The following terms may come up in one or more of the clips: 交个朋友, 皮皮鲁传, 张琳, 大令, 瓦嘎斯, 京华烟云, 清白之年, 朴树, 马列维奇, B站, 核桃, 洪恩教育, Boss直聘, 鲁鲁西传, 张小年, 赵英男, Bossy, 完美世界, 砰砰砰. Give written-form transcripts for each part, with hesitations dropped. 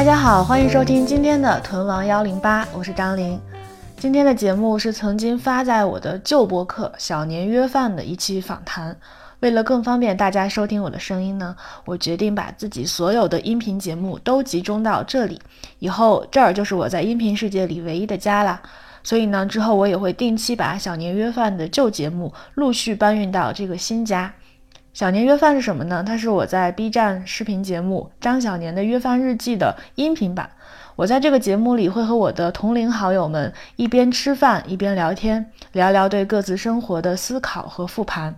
大家好，欢迎收听今天的屯王108，我是张琳。今天的节目是曾经发在我的旧博客小年约饭的一期访谈。为了更方便大家收听我的声音呢，我决定把自己所有的音频节目都集中到这里，以后这儿就是我在音频世界里唯一的家啦。所以呢，之后我也会定期把小年约饭的旧节目陆续搬运到这个新家。小年约饭是什么呢？它是我在 B 站视频节目张小年的约饭日记的音频版。我在这个节目里会和我的同龄好友们一边吃饭一边聊天，聊聊对各自生活的思考和复盘。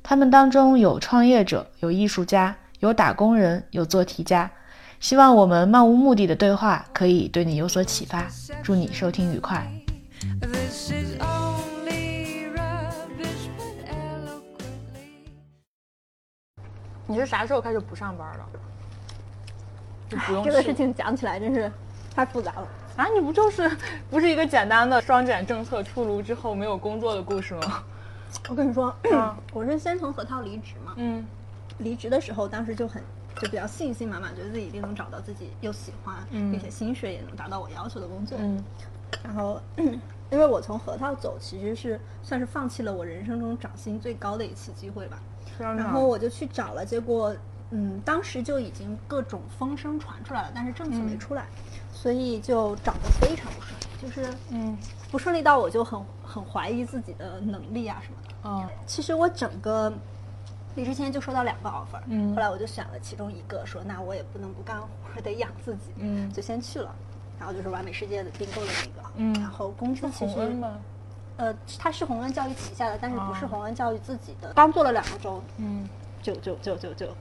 他们当中有创业者，有艺术家，有打工人，有做题家。希望我们漫无目的的对话可以对你有所启发，祝你收听愉快。你是啥时候开始不上班了？这个事情讲起来真是太复杂了啊！你不就是不是一个简单的双减政策出炉之后没有工作的故事吗？我跟你说，我是先从核桃离职嘛。离职的时候，当时就比较信心满满，觉得自己一定能找到自己又喜欢，并且薪水也能达到我要求的工作。然后，因为我从核桃走，其实是算是放弃了我人生中涨薪最高的一次机会吧。然后我就去找了，结果当时就已经各种风声传出来了，但是政策没出来，所以就找得非常不顺利，就是不顺利到我就很怀疑自己的能力啊什么的。其实我整个离职前就收到2个 offer，后来我就选了其中一个，说那我也不能不干活，得养自己，就先去了。然后就是完美世界的并购的那个，然后公司其实它是洪恩教育旗下的，但是不是洪恩教育自己的。刚做了2个周，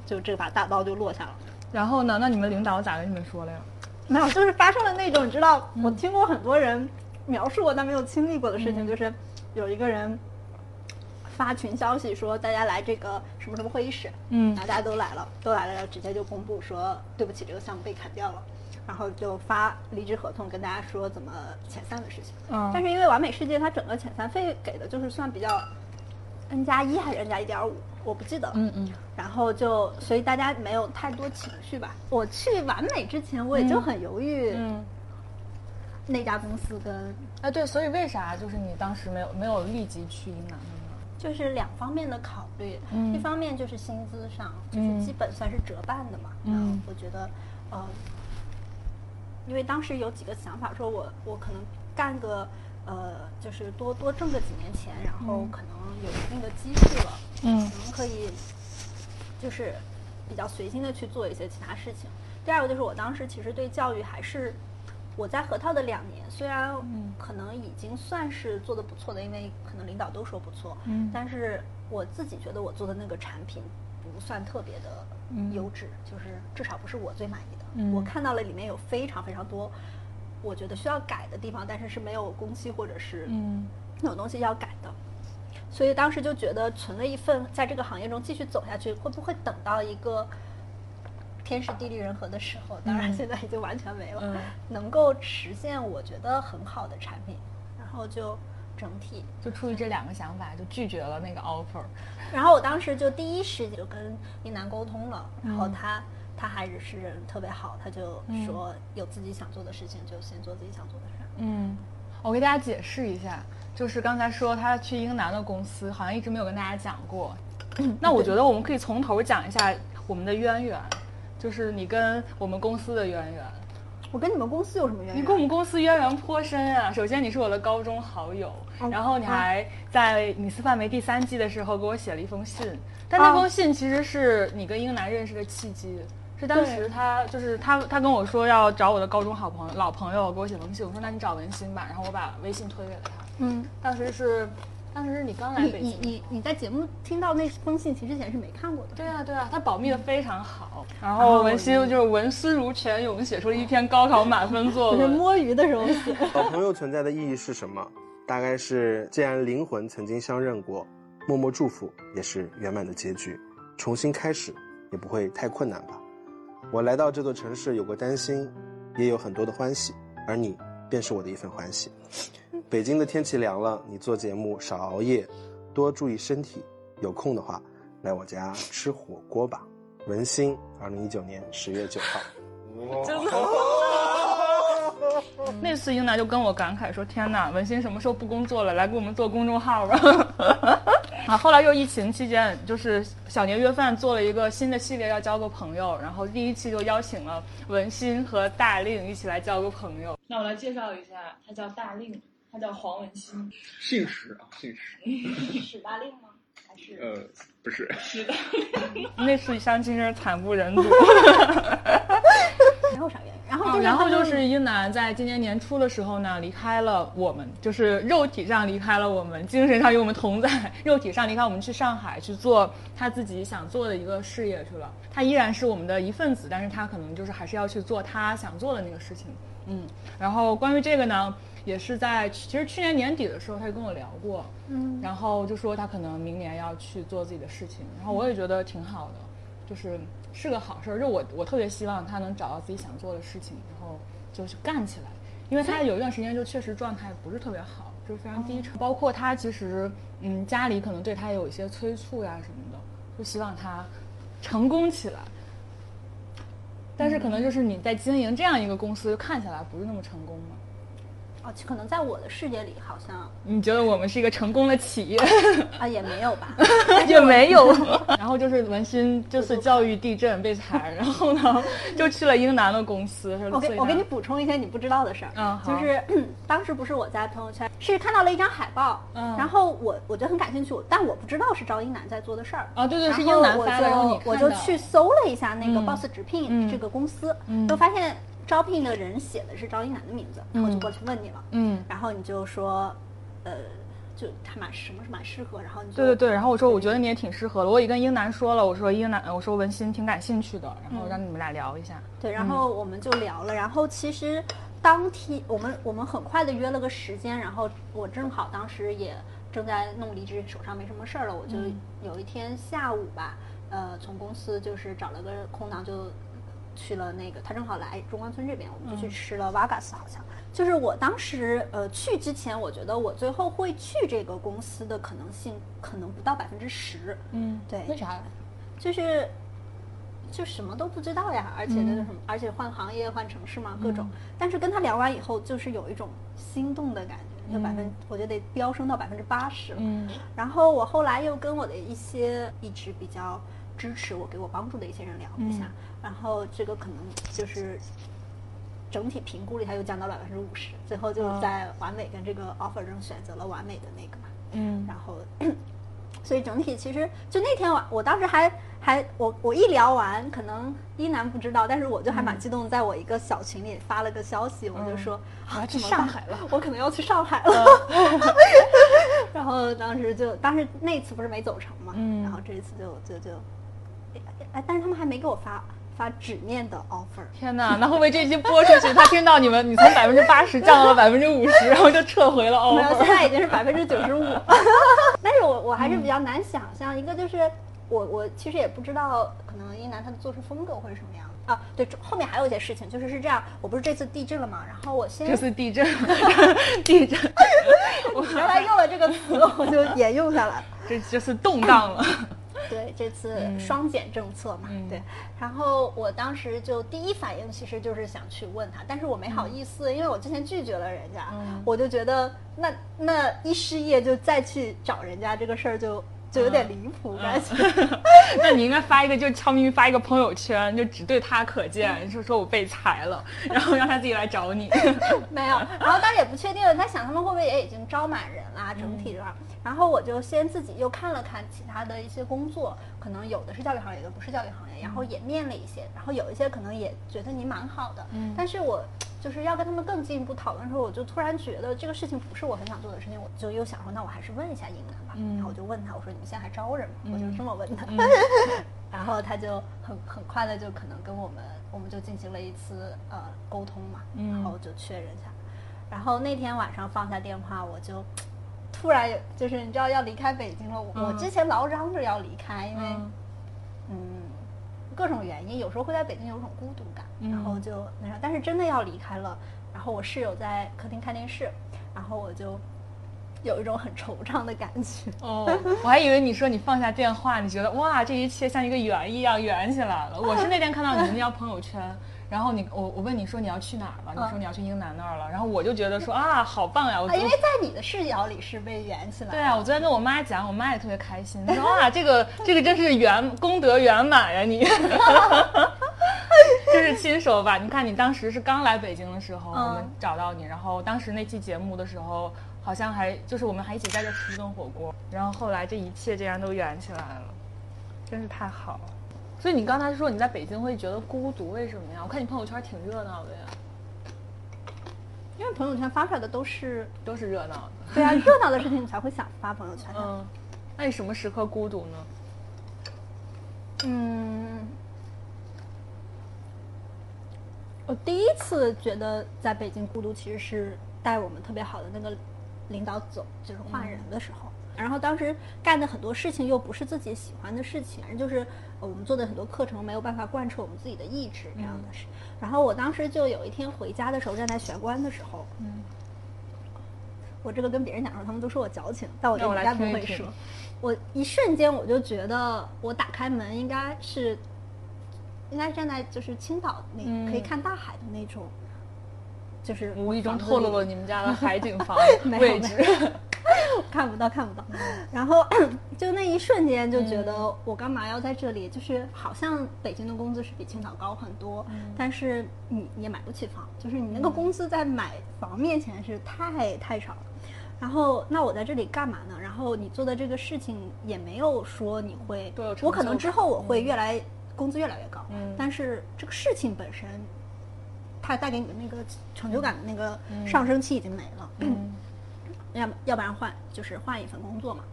就这把大刀就落下了。然后呢？那你们领导咋跟你们说了呀？没有，就是发生了那种，你知道，我听过很多人描述过但没有经历过的事情，就是有一个人发群消息说大家来这个什么什么会议室，然后大家都来了，然后直接就公布说对不起，这个项目被砍掉了。然后就发离职合同跟大家说怎么遣散的事情。但是因为完美世界它整个遣散费给的就是算比较 N+1 还是 N+1.5， 我不记得了。然后就所以大家没有太多情绪吧。我去完美之前我也就很犹豫那家公司跟对，所以为啥就是你当时没有立即去云南？就是2方面的考虑，一方面就是薪资上，就是基本算是折半的嘛。我觉得因为当时有几个想法，说我可能干个就是多挣个几年钱，然后可能有一定的积蓄了，可能可以就是比较随心的去做一些其他事情。第2个就是我当时其实对教育还是我在核桃的2年，虽然可能已经算是做得不错的，因为可能领导都说不错，但是我自己觉得我做的那个产品不算特别的优质，就是至少不是我最满意的。我看到了里面有非常非常多我觉得需要改的地方，但是是没有工期或者是那种东西要改的。所以当时就觉得存了一份在这个行业中继续走下去，会不会等到一个天时地利人和的时候，当然现在已经完全没了，能够实现我觉得很好的产品。然后就整体就出于这2个想法就拒绝了那个 offer。 然后我当时就第一时间就跟英男沟通了，然后他还是人特别好，他就说有自己想做的事情就先做自己想做的事。我给大家解释一下，就是刚才说他去英男的公司好像一直没有跟大家讲过，那我觉得我们可以从头讲一下我们的渊源，就是你跟我们公司的渊源。我跟你们公司有什么渊源？你跟我们公司渊源颇深啊。首先你是我的高中好友，然后你还在《你是范梅》第3季的时候给我写了一封信，但那封信其实是你跟英男认识的契机，是当时他跟我说要找我的高中老朋友给我写封信，我说那你找文心吧，然后我把微信推给了他。当时是你刚来北京，你在节目听到那封信其实之前是没看过的。对啊，他保密的非常好，然后文心就是文思如泉涌，写出了一篇高考满分作文。摸鱼的时候写。好朋友存在的意义是什么？大概是既然灵魂曾经相认过，默默祝福也是圆满的结局，重新开始也不会太困难吧。我来到这座城市有过担心，也有很多的欢喜，而你便是我的一份欢喜。北京的天气凉了，你做节目少熬夜，多注意身体，有空的话来我家吃火锅吧。文心，2019年10月9号。真的。那次英娜就跟我感慨说：“天哪，文心什么时候不工作了，来给我们做公众号吧。”啊，后来又疫情期间，就是小年约饭做了一个新的系列，要交个朋友。然后第一期就邀请了文心和大令一起来交个朋友。那我来介绍一下，他叫大令，他叫黄文心，姓史啊，姓史，史大令吗？还是不是，史大令。那次相亲真是惨不忍睹。然后啥原因？然后就是英男在今年年初的时候呢，离开了我们，就是肉体上离开了我们，精神上与我们同在。肉体上离开我们，去上海去做他自己想做的一个事业去了。他依然是我们的一份子，但是他可能就是还是要去做他想做的那个事情。嗯，然后关于这个呢，也是在其实去年年底的时候，他就跟我聊过，嗯，然后就说他可能明年要去做自己的事情，然后我也觉得挺好的。就是个好事儿，就我特别希望他能找到自己想做的事情，然后就去干起来，因为他有一段时间就确实状态不是特别好，就是非常低沉，包括他其实家里可能对他有一些催促呀什么的，就希望他成功起来，但是可能就是你在经营这样一个公司，就看起来不是那么成功嘛。哦，可能在我的世界里，好像你觉得我们是一个成功的企业啊，也没有吧，也没有。然后就是文心这次教育地震被裁，然后呢就去了英男的公司。我给你补充一些你不知道的事儿，就是当时不是我在朋友圈是看到了一张海报，然后我觉得很感兴趣，但我不知道是招英男在做的事儿啊，对对，是英男发的，然后我就去搜了一下那个 Boss 直聘这个公司，就发现。招聘的人写的是招英男的名字，然后就过去问你了，然后你就说，就他蛮适合，然后你就对，然后我说我觉得你也挺适合的，我也跟英男说了，我说文心挺感兴趣的，然后让你们俩聊一下，对，然后我们就聊了，然后其实当天我们很快的约了个时间，然后我正好当时也正在弄离职，手上没什么事儿了，我就有一天下午吧，从公司就是找了个空档就。去了那个，他正好来中关村这边，我们就去吃了瓦嘎斯，好像就是我当时去之前，我觉得我最后会去这个公司的可能性可能不到10%，对，为啥？就什么都不知道呀，而且那个什么，而且换行业换城市嘛，各种。但是跟他聊完以后，就是有一种心动的感觉，就我觉得得飙升到80%。然后我后来又跟我的一些一直比较。支持我给我帮助的一些人聊一下，然后这个可能就是整体评估了一下，又降到50%，最后就在完美跟这个 offer 中选择了完美的那个嘛，然后所以整体其实就那天我当时还我一聊完，可能英男不知道，但是我就还蛮激动，在我一个小群里发了个消息，我就说啊，去上海了，我可能要去上海了。然后当时那次不是没走成嘛，然后这一次就。哎，但是他们还没给我发纸面的 offer。天哪，那会不会这一期播出去，他听到你们，你从80%降到了50%，然后就撤回了 offer？ 没有，现在已经是95%。但是我还是比较难想象，一个就是我其实也不知道，可能英男他的做事风格会是什么样啊？对，后面还有一些事情，就是这样，我不是这次地震了嘛，然后我先这次地震，我原来用了这个词，我就也用下来了。这次动荡了。对，这次双减政策嘛，对。然后我当时就第一反应其实就是想去问他，但是我没好意思，因为我之前拒绝了人家，我就觉得那一失业就再去找人家这个事儿就有点离谱感觉。那你应该发一个，就悄咪咪发一个朋友圈，就只对他可见，就说我被裁了，然后让他自己来找你。没有，然后当然也不确定，他想他们会不会也已经招满人啦，整体的话。然后我就先自己又看了看其他的一些工作，可能有的是教育行业，有的不是教育行业，然后也面了一些，然后有一些可能也觉得你蛮好的，但是我就是要跟他们更进一步讨论的时候，我就突然觉得这个事情不是我很想做的事情，我就又想说，那我还是问一下英男吧。然后我就问他，我说你们现在还招人吗？我就这么问他，然后他就很快的就可能跟我们就进行了一次沟通嘛，然后就确认一下。然后那天晚上放下电话，我就。突然就是你知道要离开北京了，我之前老嚷着要离开，因为各种原因，有时候会在北京有种孤独感，然后就那啥，但是真的要离开了，然后我室友在客厅看电视，然后我就有一种很惆怅的感觉。哦，我还以为你说你放下电话，你觉得哇这一切像一个圆一样圆起来了。我是那天看到你们那条朋友圈。然后我问你说你要去哪儿了，你说你要去英男那儿了，然后我就觉得说啊好棒呀，因为在你的视角里是被圆起来。对啊，我昨天跟我妈讲，我妈也特别开心，她说啊这个真是功德圆满呀你。就是亲手吧，你看你当时是刚来北京的时候，我们找到你，然后当时那期节目的时候，好像还就是我们还一起在这吃一顿火锅，然后后来这一切竟然都圆起来了，真是太好了。所以你刚才说你在北京会觉得孤独，为什么呀？我看你朋友圈挺热闹的呀。因为朋友圈发出来的都是热闹的。对啊，热闹的事情你才会想发朋友圈。嗯，那你什么时刻孤独呢？嗯，我第一次觉得在北京孤独，其实是带我们特别好的那个领导走，就是换人的时候。然后当时干的很多事情又不是自己喜欢的事情，就是我们做的很多课程没有办法贯彻我们自己的意志这样的事。然后我当时就有一天回家的时候，站在玄关的时候，我这个跟别人讲说，他们都说我矫情，但我人家不会说。我一瞬间我就觉得，我打开门应该站在就是青岛那可以看大海的那种，就是无意中透露了你们家的海景房位置。看不到。然后就那一瞬间就觉得我干嘛要在这里，就是好像北京的工资是比青岛高很多，但是你也买不起房，就是你那个工资在买房面前是太少了。然后那我在这里干嘛呢？然后你做的这个事情也没有说你会，我可能之后我会工资越来越高，但是这个事情本身它带给你的那个成就感的那个上升期已经没了。要不然换一份工作嘛。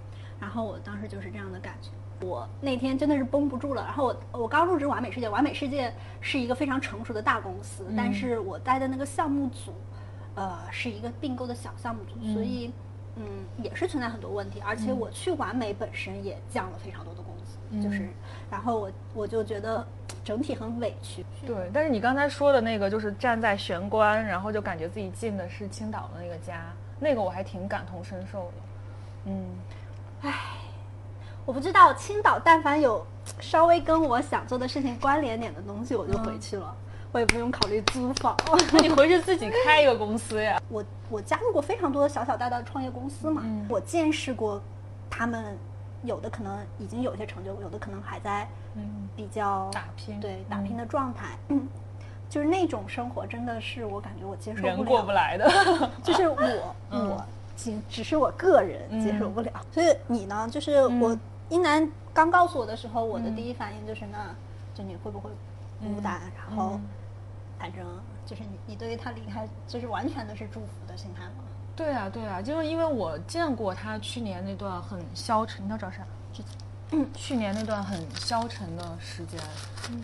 然后我当时就是这样的感觉，我那天真的是绷不住了。然后我刚入职完美世界是一个非常成熟的大公司，但是我待的那个项目组是一个并购的小项目组，所以也是存在很多问题。而且我去完美本身也降了非常多的工资，就是然后我就觉得整体很委屈。对，但是你刚才说的那个就是站在玄关，然后就感觉自己进的是青岛的那个家，那个我还挺感同身受的。我不知道青岛但凡有稍微跟我想做的事情关联点的东西我就回去了，我也不用考虑租房。那你回去自己开一个公司呀？我加入过非常多的小小大大的创业公司嘛，我见识过他们，有的可能已经有些成就，有的可能还在比较打拼的状态。就是那种生活真的是我感觉我接受不了，人过不来的。就是我只是我个人接受不了。所以你呢？就是我英男刚告诉我的时候，我的第一反应就是呢，就你会不会孤单？然后反正就是你对于他离开就是完全的是祝福的心态吗？对啊，就是因为我见过他去年那段很消沉，你要找啥？去年那段很消沉的时间，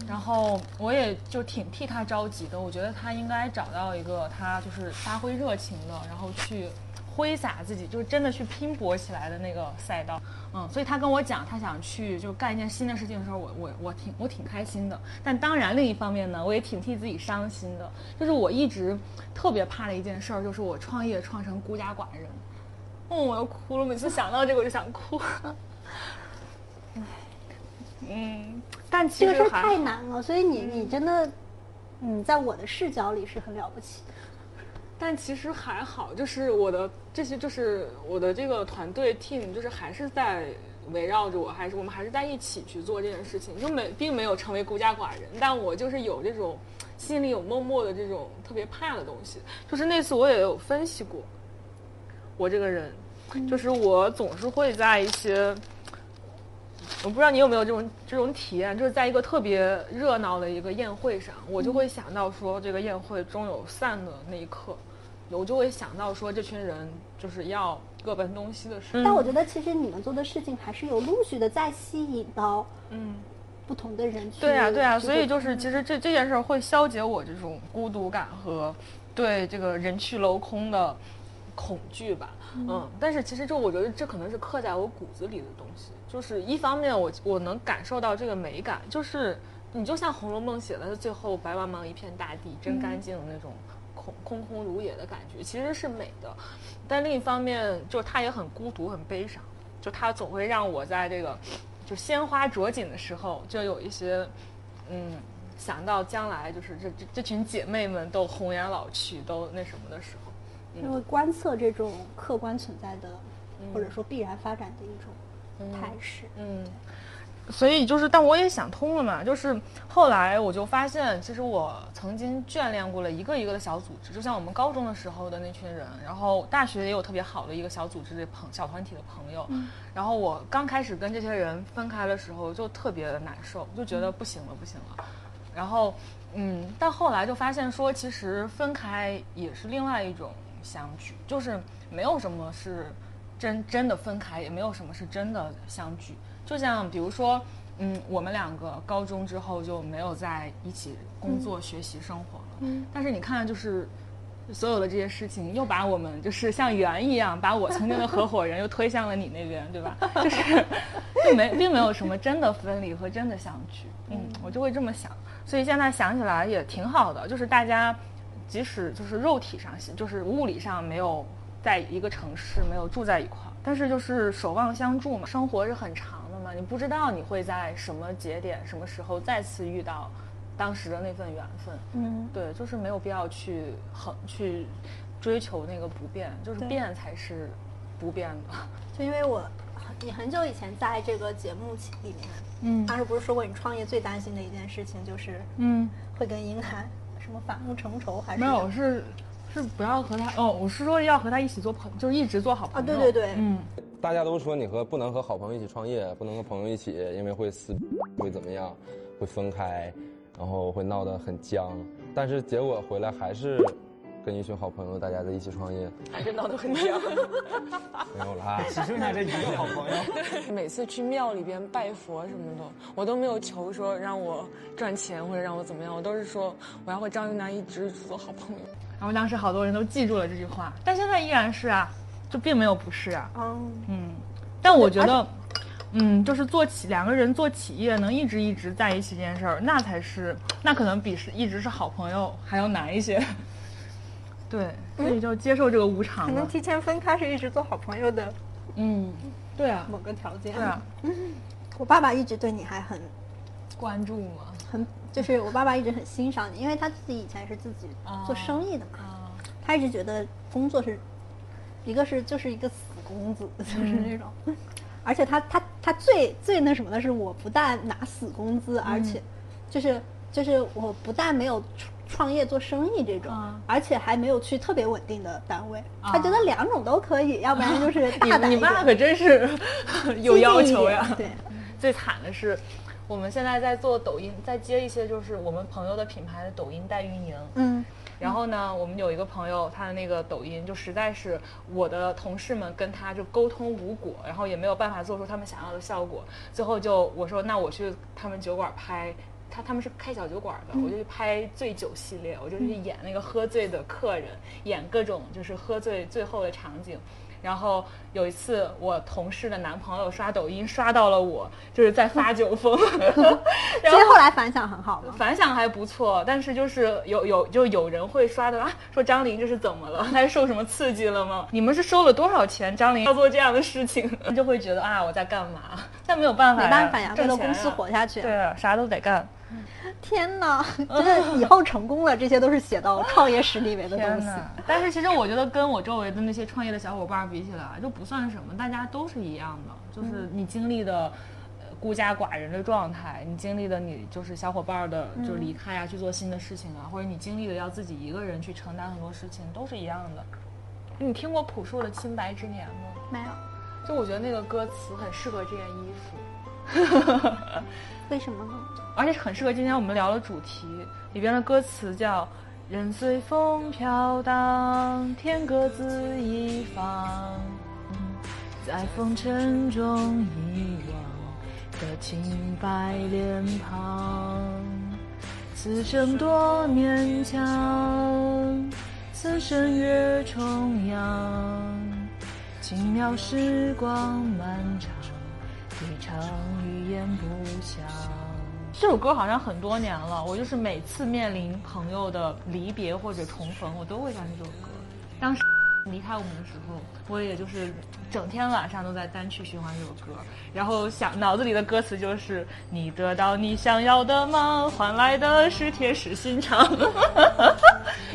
然后我也就挺替他着急的。我觉得他应该找到一个他就是发挥热情的，然后去挥洒自己，就是真的去拼搏起来的那个赛道。所以他跟我讲他想去就干一件新的事情的时候，我挺开心的。但当然另一方面呢，我也挺替自己伤心的。就是我一直特别怕的一件事儿，就是我创业创成孤家寡人。我要哭了，每次想到这个我就想哭。但其实这个事太难了，所以你真的，在我的视角里是很了不起的。但其实还好，就是我的这个团队 team 就是还是在围绕着我，我们还是在一起去做这件事情，就并没有成为孤家寡人。但我就是有这种心里有默默的这种特别怕的东西。就是那次我也有分析过，我这个人，就是我总是会在一些。我不知道你有没有这种体验，就是在一个特别热闹的一个宴会上，我就会想到说这个宴会终有散的那一刻，我就会想到说这群人就是要各奔东西的事。但我觉得其实你们做的事情还是有陆续的在吸引到不同的人群。对啊，所以就是其实这件事会消解我这种孤独感和对这个人去楼空的恐惧吧。但是其实我觉得这可能是刻在我骨子里的东西。就是一方面我能感受到这个美感，就是你就像《红楼梦》写的最后白茫茫一片大地真干净的那种空空如也的感觉，其实是美的。但另一方面就它也很孤独很悲伤，就它总会让我在这个就鲜花着锦的时候就有一些想到将来就是这群姐妹们都红颜老去，都那什么的时候，因为观测这种客观存在的，或者说必然发展的一种态势，所以就是，但我也想通了嘛，就是后来我就发现，其实我曾经眷恋过了一个一个的小组织，就像我们高中的时候的那群人，然后大学也有特别好的一个小组织的小团体的朋友，然后我刚开始跟这些人分开的时候就特别的难受，就觉得不行了，然后但后来就发现说，其实分开也是另外一种相聚，就是没有什么是真的分开，也没有什么是真的相聚。就像比如说，我们两个高中之后就没有在一起工作、学习、生活了。但是你看，就是所有的这些事情，又把我们就是像圆一样，把我曾经的合伙人又推向了你那边，对吧？就是并没有什么真的分离和真的相聚。我就会这么想，所以现在想起来也挺好的，就是大家即使就是肉体上，就是物理上没有在一个城市，没有住在一块儿，但是就是守望相助嘛，生活是很长。你不知道你会在什么节点、什么时候再次遇到当时的那份缘分，对，就是没有必要去追求那个不变，就是变才是不变的。就因为你很久以前在这个节目里面，当时不是说过你创业最担心的一件事情就是，会跟银涵什么反目成仇还是没有是不要和他我是说要和他一起做朋友，就是一直做好朋友。对，大家都说你不能和好朋友一起创业，不能和朋友一起，因为会撕，会怎么样，会分开，然后会闹得很僵。但是结果回来还是跟一群好朋友大家在一起创业，还是闹得很僵。没有啦，只剩下这一个好朋友。每次去庙里边拜佛什么的，我都没有求说让我赚钱或者让我怎么样，我都是说我要和张云南一直做好朋友。然后当时好多人都记住了这句话，但现在依然是啊。就并没有不是啊，但我觉得，就是两个人做企业能一直在一起这件事儿，那才是，那可能比一直是好朋友还要难一些。对，所以就接受这个无常。可能提前分开是一直做好朋友的，对啊，某个条件。对啊，我爸爸一直对你还很关注我，就是我爸爸一直很欣赏你，因为他自己以前是自己做生意的嘛，他一直觉得工作是。一个是就是一个死工资，就是那种，而且他最那什么的是，我不但拿死工资，而且就是我不但没有创业做生意这种，而且还没有去特别稳定的单位。他觉得两种都可以，要不然就是大胆一点。你爸可真是有要求呀！对，最惨的是。我们现在在做抖音，在接一些就是我们朋友的品牌的抖音代运营。然后呢，我们有一个朋友，他的那个抖音就实在是我的同事们跟他就沟通无果，然后也没有办法做出他们想要的效果。最后就我说，那我去他们酒馆拍，他们是开小酒馆的，我就去拍醉酒系列，我就去演那个喝醉的客人，演各种就是喝醉最后的场景。然后有一次，我同事的男朋友刷抖音刷到了我，就是在发酒疯。然后后来反响很好吗？反响还不错，但是就是有人会刷的说张琳这是怎么了？他受什么刺激了吗？你们是收了多少钱？张琳要做这样的事情，就会觉得我在干嘛？但没有办法，没办法呀，为了公司活下去，对啊，啥都得干。天哪，真的以后成功了，这些都是写到创业史里面的东西。但是其实我觉得跟我周围的那些创业的小伙伴比起来，就不算什么，大家都是一样的，就是你经历的孤家寡人的状态，你经历的你就是小伙伴的就离开去做新的事情或者你经历的要自己一个人去承担很多事情，都是一样的。你听过朴树的《清白之年》吗？没有。就我觉得那个歌词很适合这件衣服。为什么呢？而且很适合今天我们聊的主题，里边的歌词叫“人随风飘荡，天各自一方，在风尘中遗忘的清白脸庞，此生多勉强，此生越重阳，轻描时光漫长。”一场语言不详。这首歌好像很多年了，我就是每次面临朋友的离别或者重逢，我都会唱这首歌。当时离开我们的时候，我也就是整天晚上都在单曲循环这首歌，然后脑子里的歌词就是你得到你想要的吗？换来的是铁石心肠。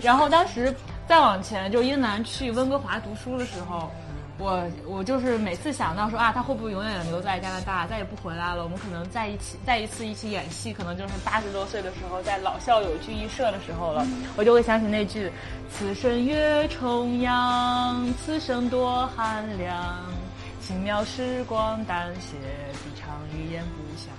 然后当时再往前，就英男去温哥华读书的时候，我就是每次想到说啊，他会不会永远留在加拿大，再也不回来了？我们可能再一次演戏，可能就是80多岁的时候，在老校友聚义社的时候了。我就会想起那句“此生月重阳，此生多寒凉，轻描时光淡写笔长，语言不详”，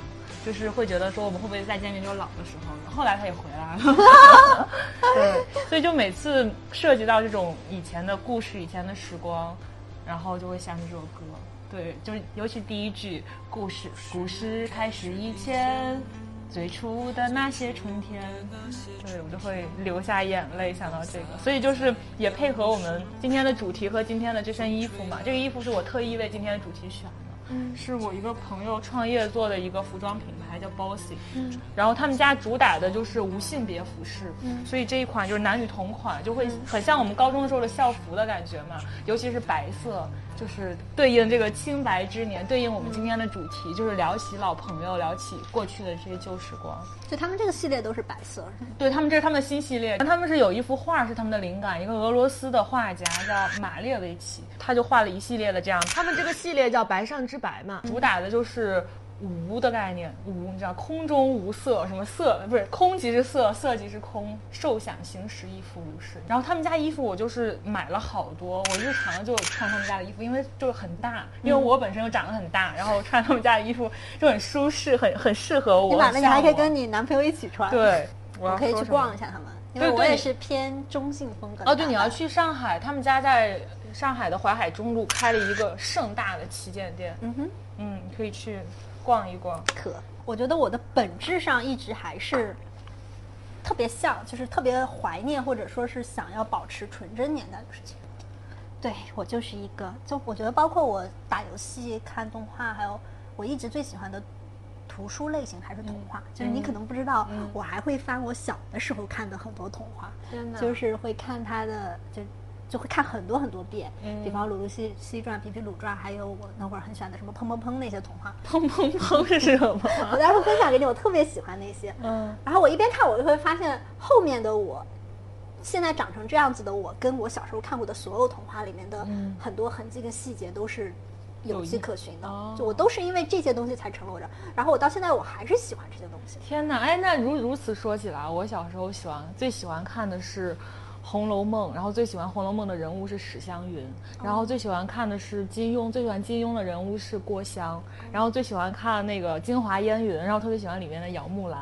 就是会觉得说我们会不会再见面，就老的时候。后来他也回来了。对，所以就每次涉及到这种以前的故事、以前的时光。然后就会想起这首歌，对，就是尤其第一句“故事开始以前，最初的那些春天”，对，我就会流下眼泪想到这个。所以就是也配合我们今天的主题和今天的这身衣服嘛，这个衣服是我特意为今天的主题选的。是我一个朋友创业做的一个服装品牌叫 Bossy， 然后他们家主打的就是无性别服饰，所以这一款就是男女同款，就会很像我们高中的时候的校服的感觉嘛，尤其是白色，就是对应这个清白之年，对应我们今天的主题，就是聊起老朋友，聊起过去的这些旧时光。就他们这个系列都是白色，对，他们这是他们的新系列，他们是有一幅画是他们的灵感，一个俄罗斯的画家叫马列维奇，他就画了一系列的这样，他们这个系列叫白上之白嘛，主打的就是无的概念，无，你知道，空中无色，什么色不是空即是色，色即是空，受想行识亦复如是。然后他们家衣服我就是买了好多，我日常就穿他们家的衣服，因为就是很大，因为我本身又长得很大，然后穿他们家的衣服就很舒适，很适合我。你买了你还可以跟你男朋友一起穿。对，我可以去逛一下他们，因为我也是偏中性风格。哦，对，你要去上海，他们家在上海的淮海中路开了一个盛大的旗舰店，可以去逛一逛。我觉得我的本质上一直还是特别像，就是特别怀念，或者说是想要保持纯真年代的事情。对，我就是一个，就我觉得包括我打游戏、看动画，还有我一直最喜欢的图书类型还是童话，就是你可能不知道，我还会翻我小的时候看的很多童话，真的就是会看它的就会看很多很多遍，比方《鲁鲁西传》《皮皮鲁传》，还有我那会儿很喜欢的什么《砰砰砰》那些童话。砰砰砰是什么？我待会儿分享给你，我特别喜欢那些。然后我一边看，我就会发现后面的我，现在长成这样子的我，跟我小时候看过的所有童话里面的很多痕迹跟细节都是有迹可循的。就我都是因为这些东西才成了我这。然后我到现在我还是喜欢这些东西。天哪，哎，那如此说起来，我小时候最喜欢看的是《红楼梦》，然后最喜欢《红楼梦》的人物是史湘云，然后最喜欢看的是金庸，最喜欢金庸的人物是郭襄，然后最喜欢看那个《京华烟云》，然后特别喜欢里面的姚木兰。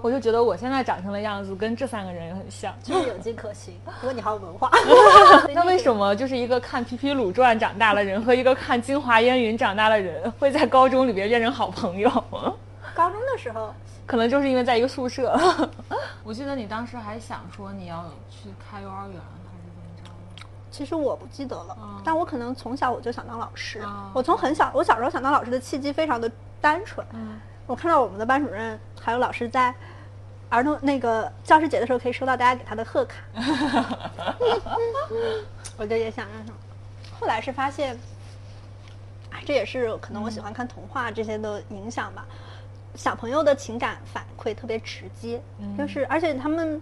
我就觉得我现在长成的样子跟这3个人也很像，就是有迹可循。不过你好有文化。那为什么就是一个看《皮皮鲁传》长大的人和一个看《京华烟云》长大的人会在高中里边变成好朋友？高中的时候可能就是因为在一个宿舍。我记得你当时还想说你要去开幼儿园还是怎么着？其实我不记得了，但我可能从小我就想当老师。我小时候想当老师的契机非常的单纯。我看到我们的班主任还有老师在儿童那个教师节的时候可以收到大家给他的贺卡，我就也想让他。后来是发现，这也是可能我喜欢看童话这些的影响吧。小朋友的情感反馈特别直接，就是而且他们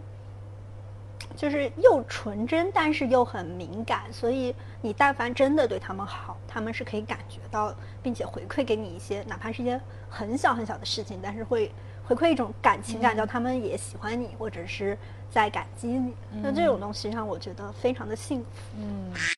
就是又纯真，但是又很敏感，所以你但凡真的对他们好，他们是可以感觉到，并且回馈给你一些，哪怕是一些很小很小的事情，但是会回馈一种情感，叫他们也喜欢你，或者是在感激你。那这种东西让我觉得非常的幸福。